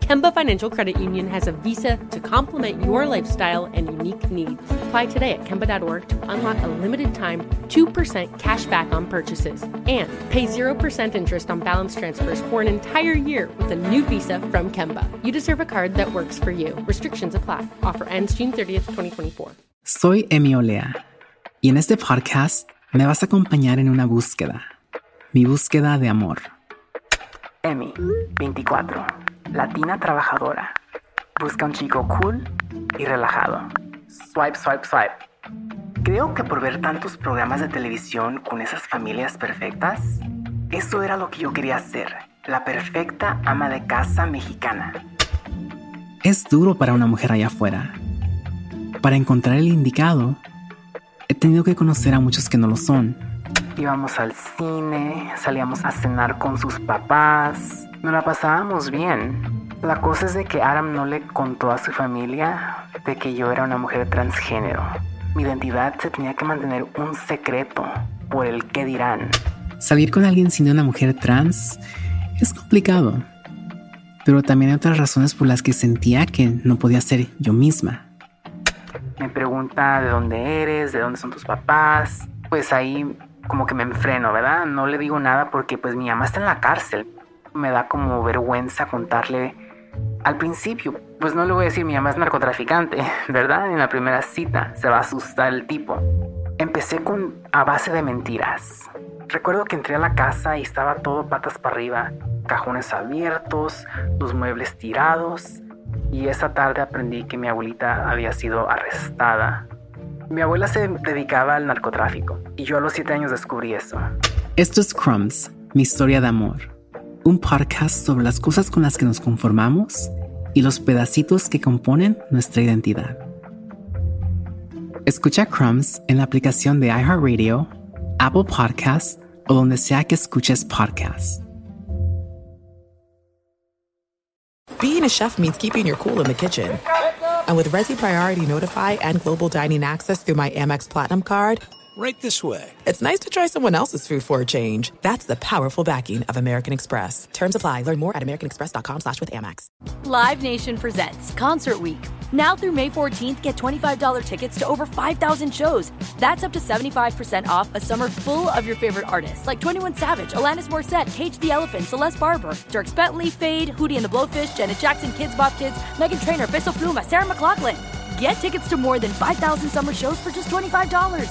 Kemba Financial Credit Union has a visa to complement your lifestyle and unique needs. Apply today at Kemba.org to unlock a limited-time 2% cashback on purchases and pay 0% interest on balance transfers for an entire year with a new visa from Kemba. You deserve a card that works for you. Restrictions apply. Offer ends June 30th, 2024. Soy Emi Olea, y en este podcast me vas a acompañar en una búsqueda. Mi búsqueda de amor. Emi, 24. Latina trabajadora. Busca un chico cool y relajado. Swipe, swipe, swipe. Creo que por ver tantos programas de televisión con esas familias perfectas, eso era lo que yo quería hacer. La perfecta ama de casa mexicana. Es duro para una mujer allá afuera. Para encontrar el indicado, he tenido que conocer a muchos que no lo son. Íbamos al cine, salíamos a cenar con sus papás. Nos la pasábamos bien. La cosa es de que Aram no le contó a su familia de que yo era una mujer transgénero. Mi identidad se tenía que mantener un secreto por el qué dirán. Salir con alguien siendo una mujer trans es complicado, pero también hay otras razones por las que sentía que no podía ser yo misma. Me pregunta de dónde eres, de dónde son tus papás. Pues ahí como que me enfreno, ¿verdad? No le digo nada porque pues mi mamá está en la cárcel. Me da como vergüenza contarle al principio. Pues no le voy a decir mi mamá es narcotraficante, ¿verdad? En la primera cita se va a asustar el tipo. Empecé a base de mentiras. Recuerdo que entré a la casa y estaba todo patas para arriba. Cajones abiertos, los muebles tirados. Y esa tarde aprendí que mi abuelita había sido arrestada. Mi abuela se dedicaba al narcotráfico. Y yo a los 7 años descubrí eso. Esto es Crumbs, mi historia de amor. Un podcast sobre las cosas con las que nos conformamos y los pedacitos que componen nuestra identidad. Escucha Crumbs en la aplicación de iHeartRadio, Apple Podcasts o donde sea que escuches podcasts. Being a chef means keeping your cool in the kitchen. And with Resi Priority Notify and Global Dining Access through my Amex Platinum card, right this way. It's nice to try someone else's food for a change. That's the powerful backing of American Express. Terms apply. Learn more at americanexpress.com/withAmex. Live Nation presents Concert Week. Now through May 14th, get $25 tickets to over 5,000 shows. That's up to 75% off a summer full of your favorite artists, like 21 Savage, Alanis Morissette, Cage the Elephant, Celeste Barber, Dierks Bentley, Fade, Hootie and the Blowfish, Janet Jackson, Kidz Bop Kids, Meghan Trainor, Fisher Homes, Sarah McLachlan. Get tickets to more than 5,000 summer shows for just $25.